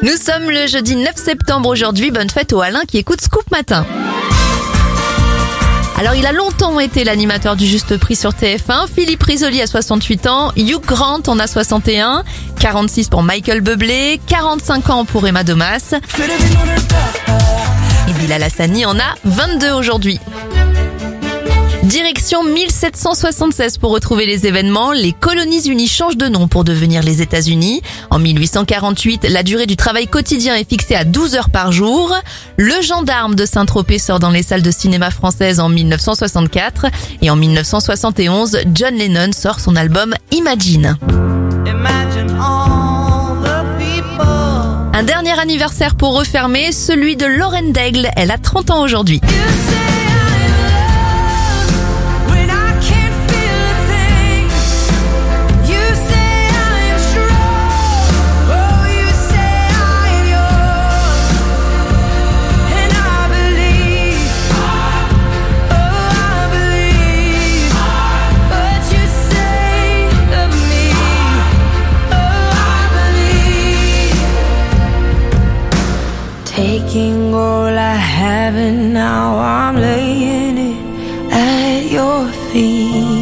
Nous sommes le jeudi 9 septembre aujourd'hui, bonne fête au Alain qui écoute Scoop Matin. Alors il a longtemps été l'animateur du Juste Prix sur TF1, Philippe Risoli a 68 ans, Hugh Grant en a 61, 46 pour Michael Bublé, 45 ans pour Emma Domas et Bilal Hassani en a 22 aujourd'hui. Direction 1776 pour retrouver les événements, les colonies unies changent de nom pour devenir les États-Unis. En 1848, la durée du travail quotidien est fixée à 12 heures par jour. Le Gendarme de Saint-Tropez sort dans les salles de cinéma françaises en 1964. Et en 1971, John Lennon sort son album Imagine. Un dernier anniversaire pour refermer, celui de Lauren Daigle. Elle a 30 ans aujourd'hui. Taking all I have and now I'm laying it at your feet.